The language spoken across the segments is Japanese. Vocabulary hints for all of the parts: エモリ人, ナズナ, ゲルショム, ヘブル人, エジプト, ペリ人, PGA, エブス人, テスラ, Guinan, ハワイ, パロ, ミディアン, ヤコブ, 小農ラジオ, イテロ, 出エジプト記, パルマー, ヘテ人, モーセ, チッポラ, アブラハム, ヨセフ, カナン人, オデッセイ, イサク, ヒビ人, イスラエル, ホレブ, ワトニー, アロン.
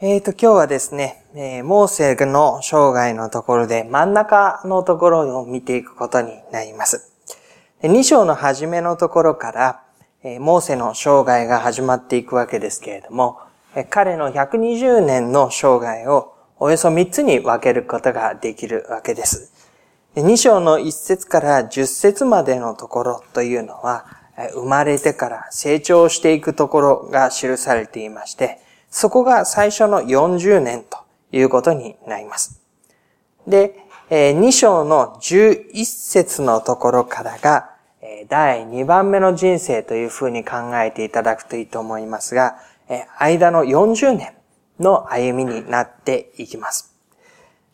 今日はですね、モーセの生涯のところで真ん中のところを見ていくことになります。2章の初めのところから、モーセの生涯が始まっていくわけですけれども、彼の120年の生涯をおよそ3つに分けることができるわけです。2章の1節から10節までのところというのは、生まれてから成長していくところが記されていまして、そこが最初の40年ということになります。で、2章の11節のところからが、第2番目の人生というふうに考えていただくといいと思いますが、間の40年の歩みになっていきます。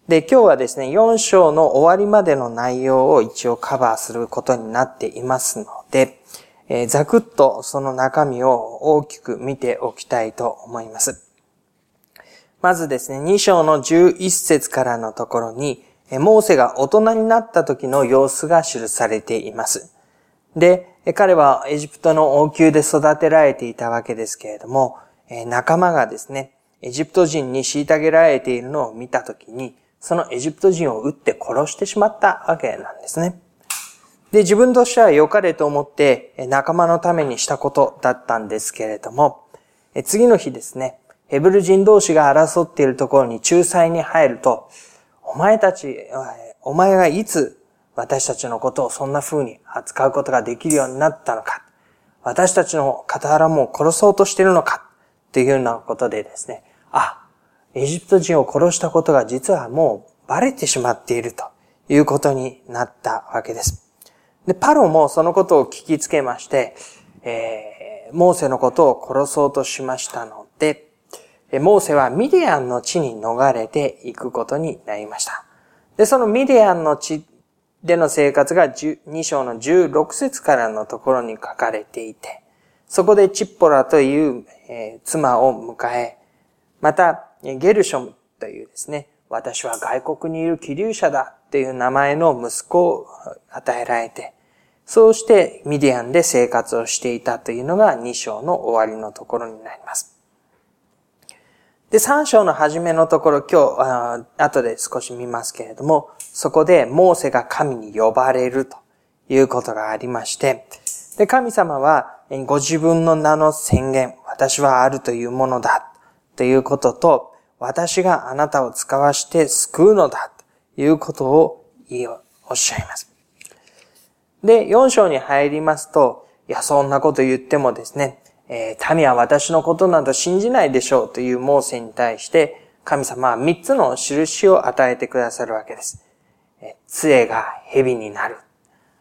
で、今日はですね、4章の終わりまでの内容を一応カバーすることになっていますので、ざくっとその中身を大きく見ておきたいと思います。まずですね、2章の11節からのところに、モーセが大人になった時の様子が記されています。で、彼はエジプトの王宮で育てられていたわけですけれども、仲間がですね、エジプト人に虐げられているのを見た時に、そのエジプト人を撃って殺してしまったわけなんですね。で、自分としては良かれと思って仲間のためにしたことだったんですけれども、次の日ですね、ヘブル人同士が争っているところに仲裁に入ると、お前がいつ私たちのことをそんな風に扱うことができるようになったのか、私たちの傍らも殺そうとしているのか、というようなことでですね、エジプト人を殺したことが実はもうバレてしまっているということになったわけです。で、パロもそのことを聞きつけまして、モーセのことを殺そうとしましたので、モーセはミディアンの地に逃れていくことになりました。で、そのミディアンの地での生活が2章の16節からのところに書かれていて、そこでチッポラという、妻を迎え、またゲルショムというですね、私は外国にいる寄留者だという名前の息子を与えられて、そうしてミディアンで生活をしていたというのが2章の終わりのところになります。で、3章の初めのところ、今日、後で少し見ますけれども、そこでモーセが神に呼ばれるということがありまして、で、神様はご自分の名の宣言、私はあるというものだということと、私があなたを使わして救うのだということをおっしゃいます。で、4章に入りますと、いや、そんなこと言ってもですね、民は私のことなど信じないでしょうというモーセに対して、神様は3つの印を与えてくださるわけです。杖が蛇になる。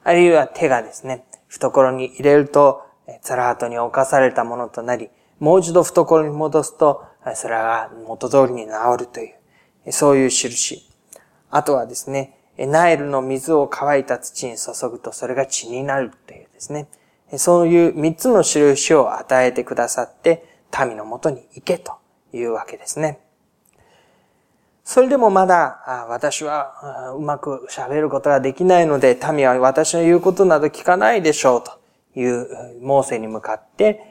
あるいは手がですね、懐に入れると、ザラートに侵されたものとなり、もう一度懐に戻すと、それが元通りに治るという、そういう印。あとはですね、ナイルの水を乾いた土に注ぐとそれが血になるというですね、そういう3つの印を与えてくださって、民のもとに行けというわけですね。それでもまだ、私はうまく喋ることができないので、民は私の言うことなど聞かないでしょうというモーセに向かって、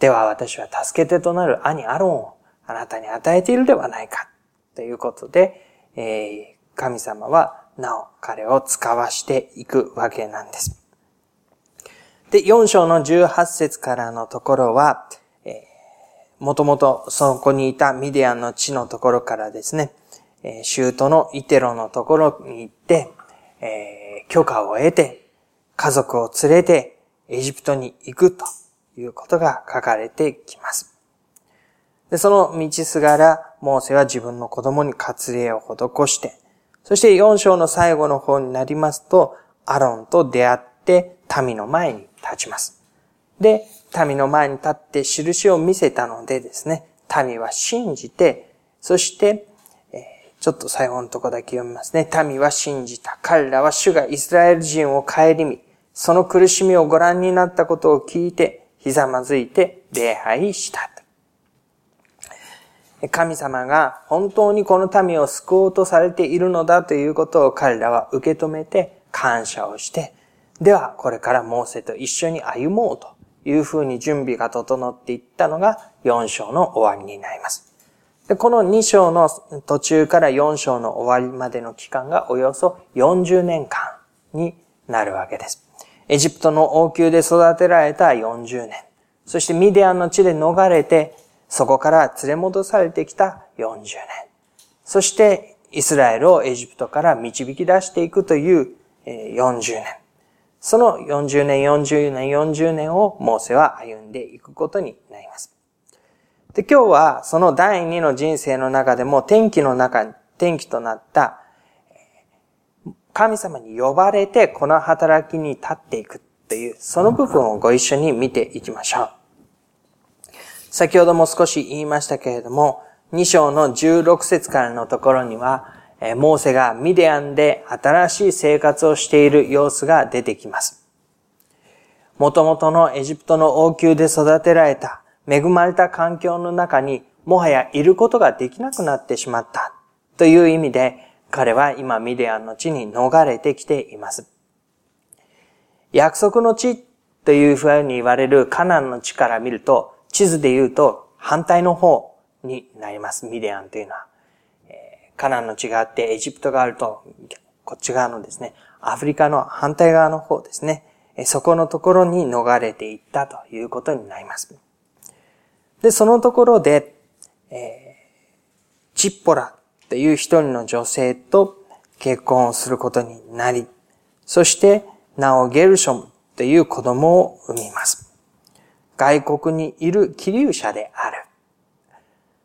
では私は助け手となる兄アロンをあなたに与えているではないかということで、神様はなお彼を使わしていくわけなんです。で、4章の18節からのところは、もともとそこにいたミディアンの地のところからですね、舅のイテロのところに行って、許可を得て家族を連れてエジプトに行くということが書かれてきます。で、その道すがら、モーセは自分の子供に割礼を施して、そして4章の最後の方になりますと、アロンと出会って民の前に立ちます。で、民の前に立って印を見せたのでですね、民は信じて、そして、ちょっと最後のとこだけ読みますね。民は信じた。彼らは主がイスラエル人を顧み、その苦しみをご覧になったことを聞いて、ひざまずいて礼拝した。神様が本当にこの民を救おうとされているのだということを彼らは受け止めて感謝をして、ではこれからモーセと一緒に歩もうというふうに準備が整っていったのが4章の終わりになります。でこの2章の途中から4章の終わりまでの期間がおよそ40年間になるわけです。エジプトの王宮で育てられた40年。そしてミディアンの地で逃れて、そこから連れ戻されてきた40年。そしてイスラエルをエジプトから導き出していくという40年。その40年、40年、40年をモーセは歩んでいくことになります。で今日はその第2の人生の中でも転機となった神様に呼ばれてこの働きに立っていくというその部分をご一緒に見ていきましょう。先ほども少し言いましたけれども2章の16節からのところにはモーセがミディアンで新しい生活をしている様子が出てきます。元々のエジプトの王宮で育てられた恵まれた環境の中にもはやいることができなくなってしまったという意味で彼は今ミディアンの地に逃れてきています。約束の地というふうに言われるカナンの地から見ると地図で言うと反対の方になります。ミディアンというのはカナンの地があってエジプトがあるとこっち側のですねアフリカの反対側の方ですねそこのところに逃れていったということになります。で、そのところで、チッポラという一人の女性と結婚をすることになり、そして、名をゲルショムという子供を産みます。外国にいる寄留者である。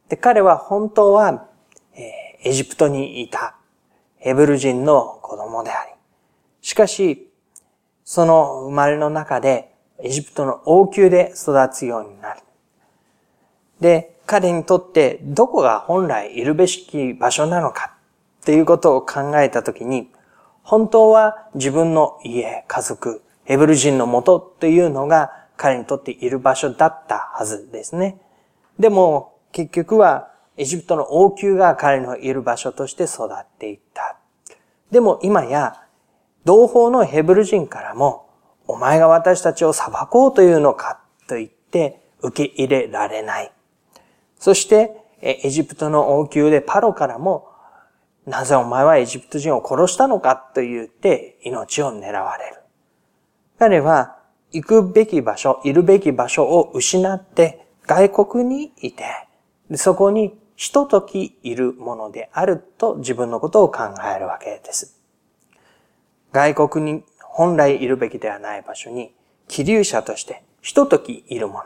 で、彼は本当は、エジプトにいたヘブル人の子供であり、しかし、その生まれの中でエジプトの王宮で育つようになる。で、彼にとってどこが本来いるべき場所なのかということを考えたときに、本当は自分の家、家族、ヘブル人の元というのが彼にとっている場所だったはずですね。でも結局はエジプトの王宮が彼のいる場所として育っていった。でも今や同胞のヘブル人からもお前が私たちを裁こうというのかと言って受け入れられない。そしてエジプトの王宮でパロからもなぜお前はエジプト人を殺したのかと言って命を狙われる。彼はいるべき場所を失って外国にいて、そこにひとときいるものであると自分のことを考えるわけです。外国に本来いるべきではない場所に寄留者としてひとときいるもの。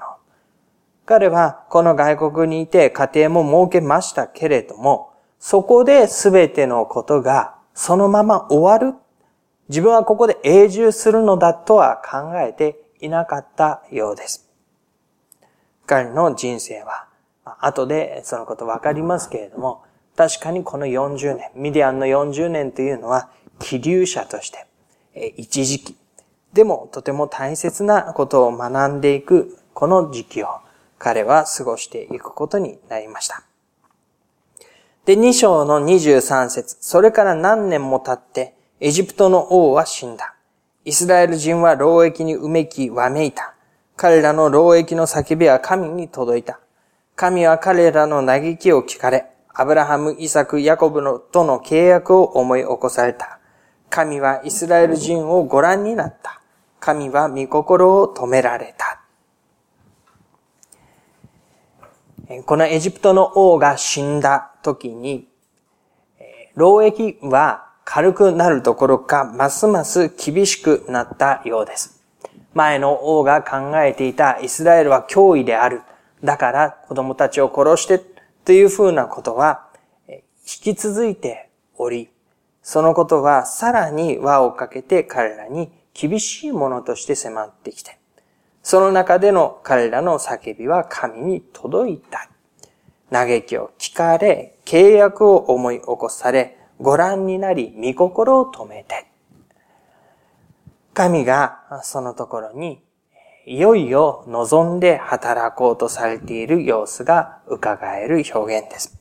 彼はこの外国にいて家庭も設けましたけれども、そこで全てのことがそのまま終わる。自分はここで永住するのだとは考えていなかったようです。彼の人生は、後でそのことわかりますけれども、確かにこの40年、ミディアンの40年というのは寄留者として、一時期、でもとても大切なことを学んでいくこの時期を、彼は過ごしていくことになりました。で、2章の23節、それから何年も経って、エジプトの王は死んだ。イスラエル人は労役にうめきわめいた。彼らの労役の叫びは神に届いた。神は彼らの嘆きを聞かれ、アブラハム、イサク、ヤコブとの契約を思い起こされた。神はイスラエル人をご覧になった。神は御心を止められた。このエジプトの王が死んだ時に、労役は軽くなるどころか、ますます厳しくなったようです。前の王が考えていたイスラエルは脅威である。だから子供たちを殺してというふうなことは引き続いており、そのことはさらに輪をかけて彼らに厳しいものとして迫ってきて、その中での彼らの叫びは神に届いた。嘆きを聞かれ、契約を思い起こされ、ご覧になり、御心を止めて。神がそのところに、いよいよ望んで働こうとされている様子が伺える表現です。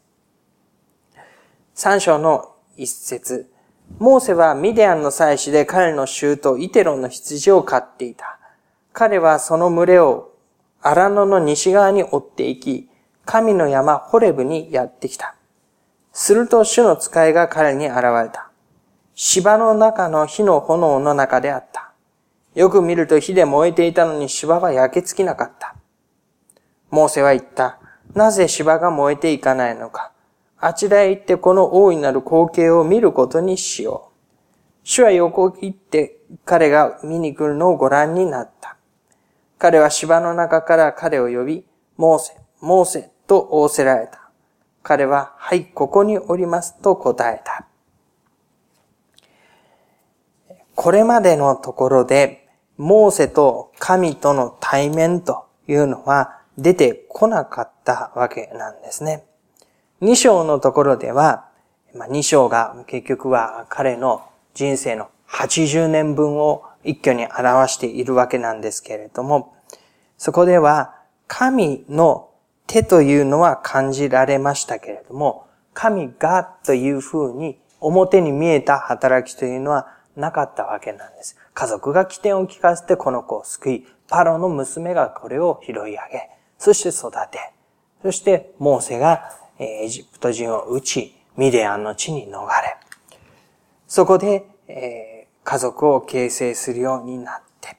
3章の一節。モーセはミディアンの祭司で彼の舅とイテロンの羊を飼っていた。彼はその群れを荒野の西側に追って行き、神の山ホレブにやってきた。すると主の使いが彼に現れた。芝の中の火の炎の中であった。よく見ると火で燃えていたのに芝は焼けつきなかった。モーセは言った。なぜ芝が燃えていかないのか。あちらへ行ってこの大いなる光景を見ることにしよう。主は横切って彼が見に来るのをご覧になった。彼は芝の中から彼を呼び、モーセ、モーセと仰せられた。彼は、はい、ここにおりますと答えた。これまでのところで、モーセと神との対面というのは出てこなかったわけなんですね。2章のところでは、2章が結局は彼の人生の80年分を一挙に表しているわけなんですけれども、そこでは神の手というのは感じられましたけれども、神がというふうに表に見えた働きというのはなかったわけなんです。家族が機転を利かせてこの子を救い、パロの娘がこれを拾い上げ、そして育て、そしてモーセがエジプト人を打ち、ミディアンの地に逃れ、そこで家族を形成するようになって、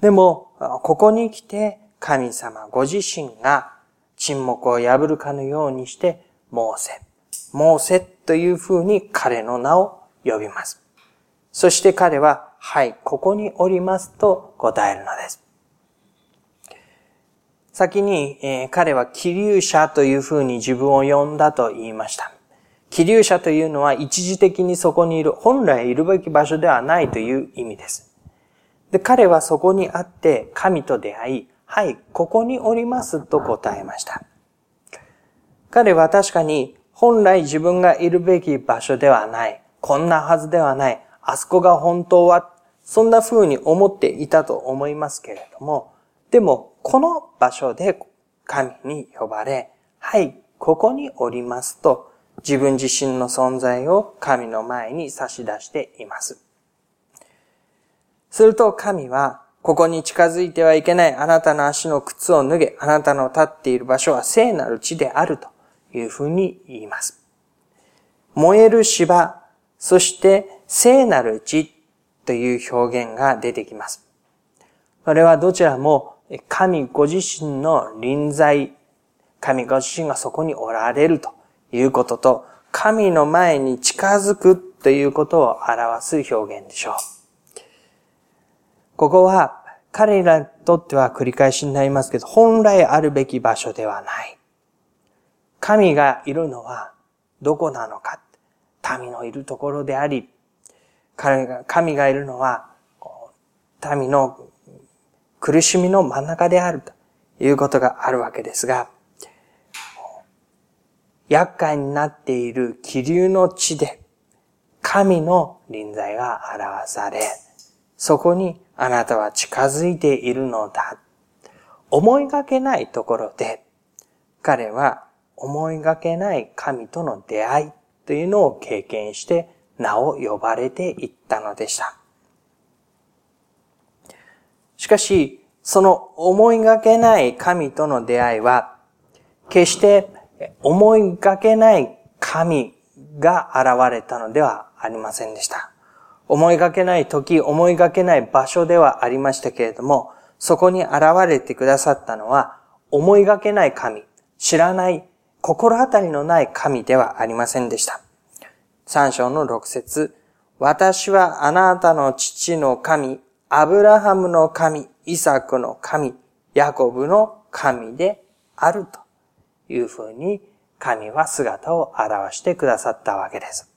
でもここに来て神様ご自身が沈黙を破るかのようにしてモーセ、モーセという風に彼の名を呼びます。そして彼は、はい、ここにおりますと答えるのです。先に、彼は希留者という風に自分を呼んだと言いました。希留者というのは一時的にそこにいる、本来いるべき場所ではないという意味です。で、彼はそこにあって神と出会い、はい、ここにおりますと答えました。彼は確かに本来自分がいるべき場所ではない、こんなはずではない、あそこが本当は、そんな風に思っていたと思いますけれども、でもこの場所で神に呼ばれ、はい、ここにおりますと自分自身の存在を神の前に差し出しています。すると神は、ここに近づいてはいけない、あなたの足の靴を脱げ、あなたの立っている場所は聖なる地であるというふうに言います。燃える芝、そして聖なる地という表現が出てきます。これはどちらも神ご自身の臨在、神ご自身がそこにおられるということと、神の前に近づくということを表す表現でしょう。ここは彼らにとっては繰り返しになりますけど、本来あるべき場所ではない。神がいるのはどこなのか。民のいるところであり、神がいるのは民の苦しみの真ん中であるということがあるわけですが、厄介になっている気流の地で神の臨在が表され、そこにあなたは近づいているのだ。思いがけないところで、彼は思いがけない神との出会いというのを経験して、名を呼ばれていったのでした。しかし、その思いがけない神との出会いは、決して思いがけない神が現れたのではありませんでした。思いがけない時、思いがけない場所ではありましたけれども、そこに現れてくださったのは、思いがけない神、知らない、心当たりのない神ではありませんでした。3章の6節、私はあなたの父の神、アブラハムの神、イサクの神、ヤコブの神であるというふうに、神は姿を現してくださったわけです。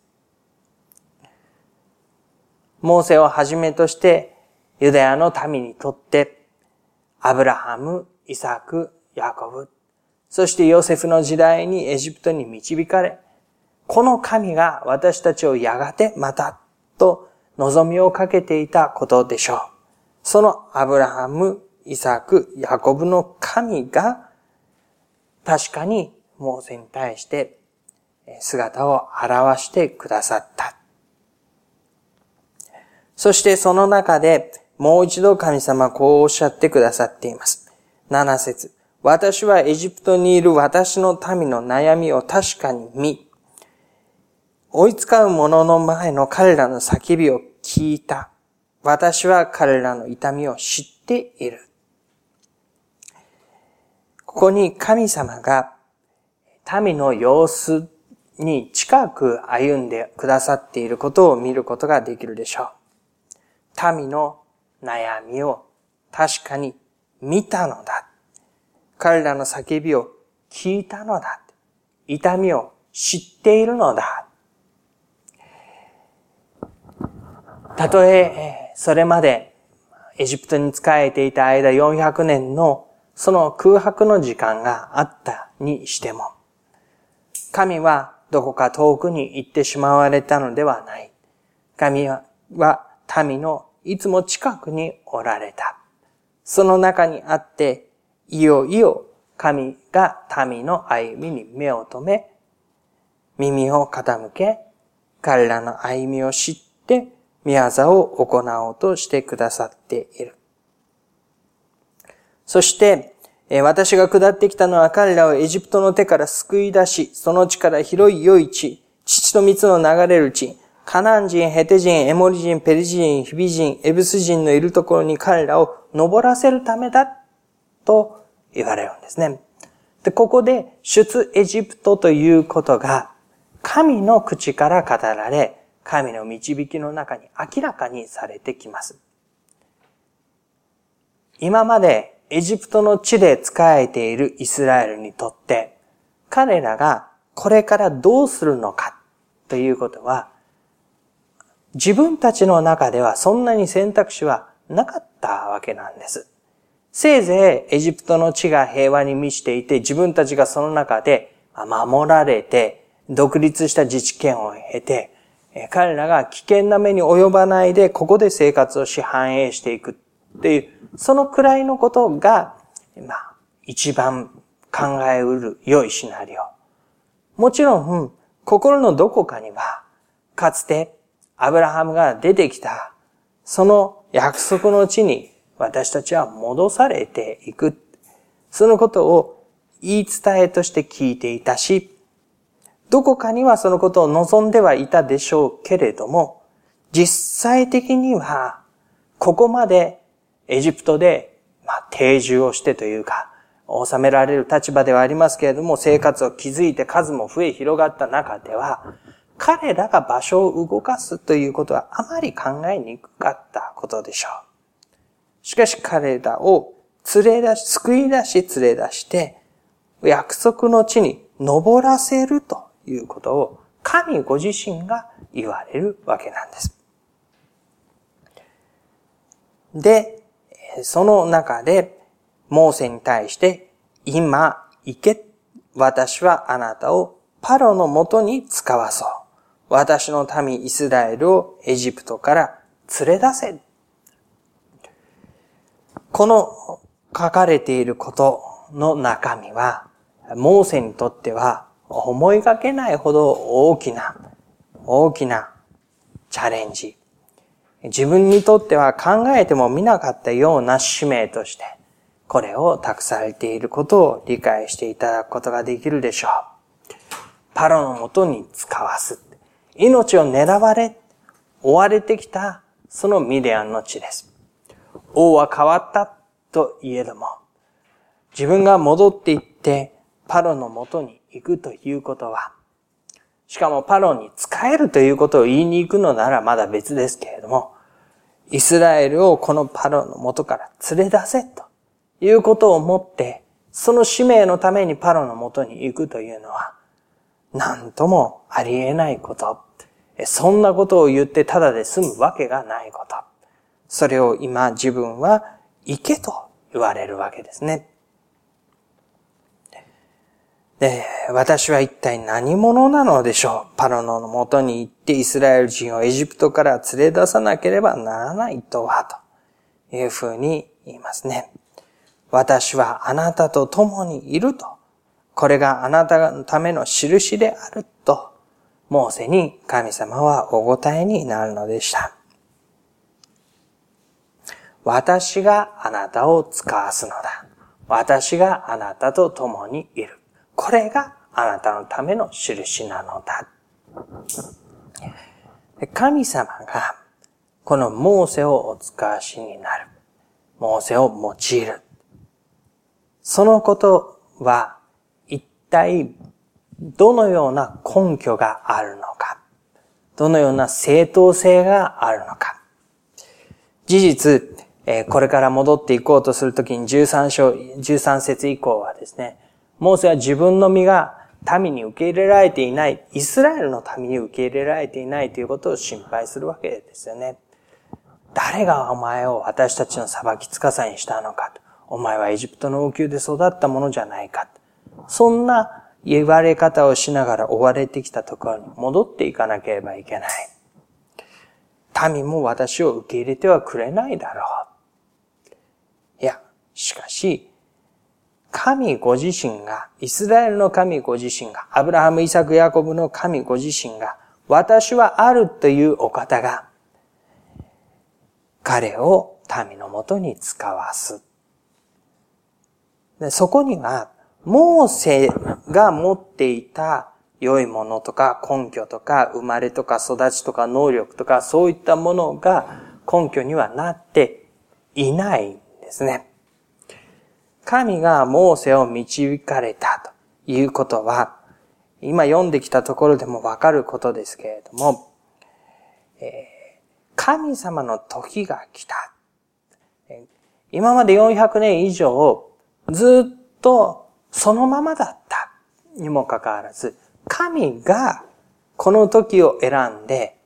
モーセをはじめとしてユダヤの民にとってアブラハム、イサク、ヤコブ、そしてヨセフの時代にエジプトに導かれ、この神が私たちをやがてまたと望みをかけていたことでしょう。そのアブラハム、イサク、ヤコブの神が確かにモーセに対して姿を現してくださった。そしてその中でもう一度神様はこうおっしゃってくださっています。7節、私はエジプトにいる私の民の悩みを確かに見、追いつかう者の前の彼らの叫びを聞いた。私は彼らの痛みを知っている。ここに神様が民の様子に近く歩んでくださっていることを見ることができるでしょう。民の悩みを確かに見たのだ。彼らの叫びを聞いたのだ。痛みを知っているのだ。たとえそれまでエジプトに仕えていた間400年のその空白の時間があったにしても、神はどこか遠くに行ってしまわれたのではない。神は民のいつも近くにおられた。その中にあって、いよいよ神が民の歩みに目を留め、耳を傾け、彼らの歩みを知って、御業を行おうとしてくださっている。そして、私が下ってきたのは彼らをエジプトの手から救い出し、その地から広い良い地、乳と蜜の流れる地、カナン人、ヘテ人、エモリ人、ペリ人、ヒビ人、エブス人のいるところに彼らを登らせるためだと言われるんですね。で、ここで出エジプトということが神の口から語られ、神の導きの中に明らかにされてきます。今までエジプトの地で仕えているイスラエルにとって、彼らがこれからどうするのかということは、自分たちの中ではそんなに選択肢はなかったわけなんです。せいぜいエジプトの地が平和に満ちていて、自分たちがその中で守られて、独立した自治権を得て、彼らが危険な目に及ばないでここで生活をし繁栄していくっていう、そのくらいのことが一番考えうる良いシナリオ。もちろん心のどこかには、かつてアブラハムが出てきたその約束の地に私たちは戻されていく、そのことを言い伝えとして聞いていたし、どこかにはそのことを望んではいたでしょうけれども、実際的にはここまでエジプトで定住をしてというか、治められる立場ではありますけれども、生活を築いて数も増え広がった中では、彼らが場所を動かすということはあまり考えにくかったことでしょう。しかし彼らを救い出し連れ出して、約束の地に登らせるということを神ご自身が言われるわけなんです。で、その中でモーセに対して、今行け、私はあなたをパロのもとに使わそう。私の民イスラエルをエジプトから連れ出せ。この書かれていることの中身は、モーセにとっては思いがけないほど大きなチャレンジ。自分にとっては考えても見なかったような使命として、これを託されていることを理解していただくことができるでしょう。パロのもとに使わす。命を狙われ、追われてきたそのミディアンの地です。王は変わったといえども、自分が戻っていってパロのもとに行くということは、しかもパロに仕えるということを言いに行くのならまだ別ですけれども、イスラエルをこのパロの元から連れ出せということをもって、その使命のためにパロの元に行くというのは、なんともありえないこと。そんなことを言ってただで済むわけがないこと。それを今自分は行けと言われるわけですね。で、私は一体何者なのでしょう。パロのもとに行ってイスラエル人をエジプトから連れ出さなければならないとは、というふうに言いますね。私はあなたと共にいると。これがあなたのための印であると、モーセに神様はお答えになるのでした。私があなたを使わすのだ。私があなたと共にいる。これがあなたのための印なのだ。神様がこのモーセをお使わしになる。モーセを用いる。そのことは一体どのような根拠があるのか。どのような正当性があるのか。事実、これから戻っていこうとするときに13章13節以降はですね、モーセは自分の身が民に受け入れられていない、イスラエルの民に受け入れられていないということを心配するわけですよね。誰がお前を私たちの裁き司にしたのかと。お前はエジプトの王宮で育ったものじゃないかと。そんな言われ方をしながら追われてきたところに戻っていかなければいけない。民も私を受け入れてはくれないだろう。いや、しかし、神ご自身が、イスラエルの神ご自身が、アブラハム、イサク、ヤコブの神ご自身が、私はあるというお方が、彼を民のもとに使わす。で、そこには、モーセが持っていた良いものとか根拠とか生まれとか育ちとか能力とかそういったものが根拠にはなっていないんですね。神がモーセを導かれたということは、今読んできたところでもわかることですけれども、神様の時が来た。今まで400年以上ずっとそのままだったにもかかわらず、神がこの時を選んで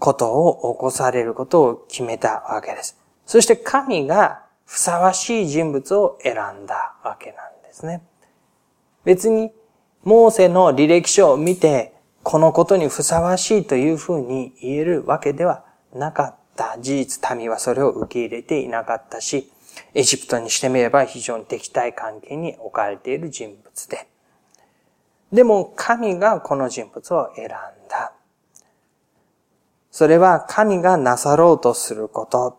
ことを起こされることを決めたわけです。そして神がふさわしい人物を選んだわけなんですね。別にモーセの履歴書を見てこのことにふさわしいというふうに言えるわけではなかった。事実、民はそれを受け入れていなかったし、エジプトにしてみれば非常に敵対関係に置かれている人物で。でも神がこの人物を選んだ。それは神がなさろうとすること。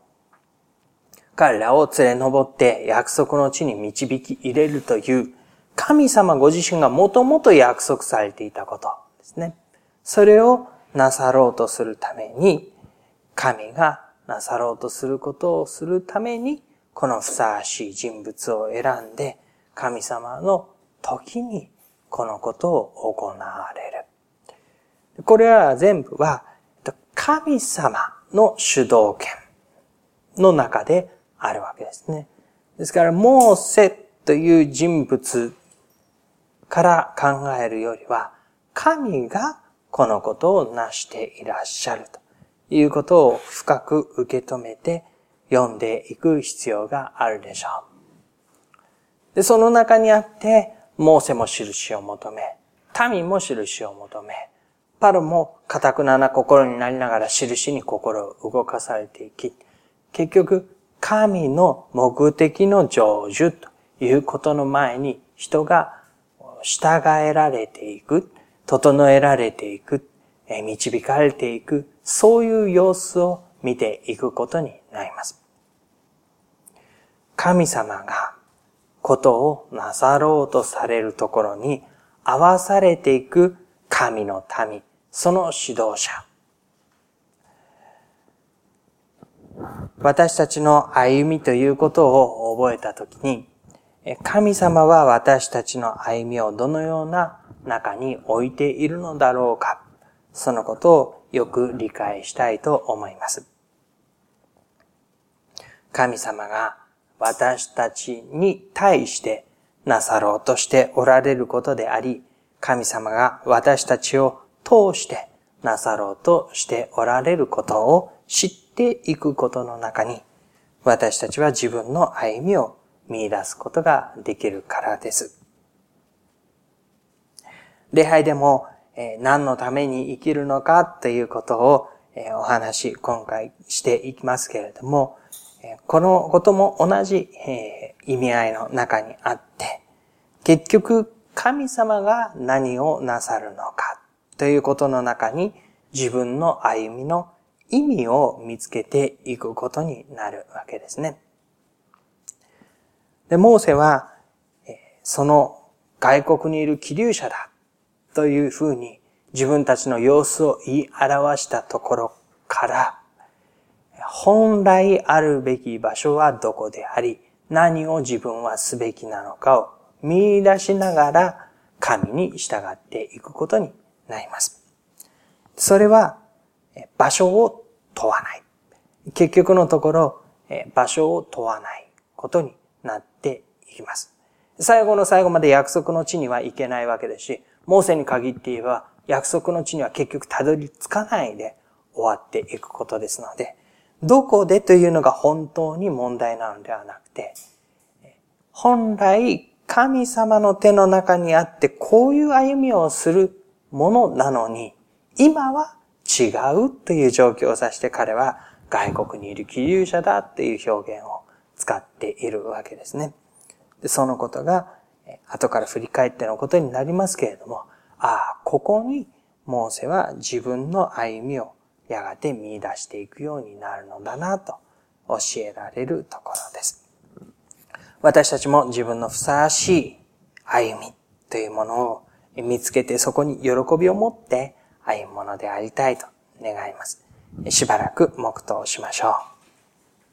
彼らを連れ上って約束の地に導き入れるという神様ご自身がもともと約束されていたことですね。それをなさろうとするために、神がなさろうとすることをするために、このふさわしい人物を選んで、神様の時にこのことを行われる。これら全部は、神様の主導権の中であるわけですね。ですから、モーセという人物から考えるよりは、神がこのことを成していらっしゃるということを深く受け止めて、読んでいく必要があるでしょう。で、その中にあって、モーセも印を求め、民も印を求め、パロも堅くなな心になりながら印に心を動かされていき、結局、神の目的の成就ということの前に、人が従えられていく、整えられていく、導かれていく、そういう様子を見ていくことになります。神様がことをなさろうとされるところに合わされていく神の民、その指導者。私たちの歩みということを覚えたときに、神様は私たちの歩みをどのような中に置いているのだろうか、そのことをよく理解したいと思います。神様が私たちに対してなさろうとしておられることであり、神様が私たちを通してなさろうとしておられることを知っていくことの中に、私たちは自分の歩みを見出すことができるからです。礼拝でも何のために生きるのかということをお話今回していきますけれども、このことも同じ意味合いの中にあって、結局神様が何をなさるのかということの中に自分の歩みの意味を見つけていくことになるわけですね。で、モーセは、その外国にいる希留者だというふうに自分たちの様子を言い表したところから、本来あるべき場所はどこであり、何を自分はすべきなのかを見出しながら神に従っていくことになります。それは場所を問わない。結局のところ、場所を問わないことになっていきます。最後の最後まで約束の地には行けないわけですし、モーセに限って言えば約束の地には結局たどり着かないで終わっていくことですので、どこでというのが本当に問題なのではなくて、本来神様の手の中にあってこういう歩みをするものなのに、今は違うという状況を指して彼は外国にいる希留者だという表現を使っているわけですね。そのことが後から振り返ってのことになりますけれども、ここにモーセは自分の歩みをやがて見出していくようになるのだなと教えられるところです。私たちも自分のふさわしい歩みというものを見つけて、そこに喜びを持って歩むものでありたいと願います。しばらく黙祷しましょう。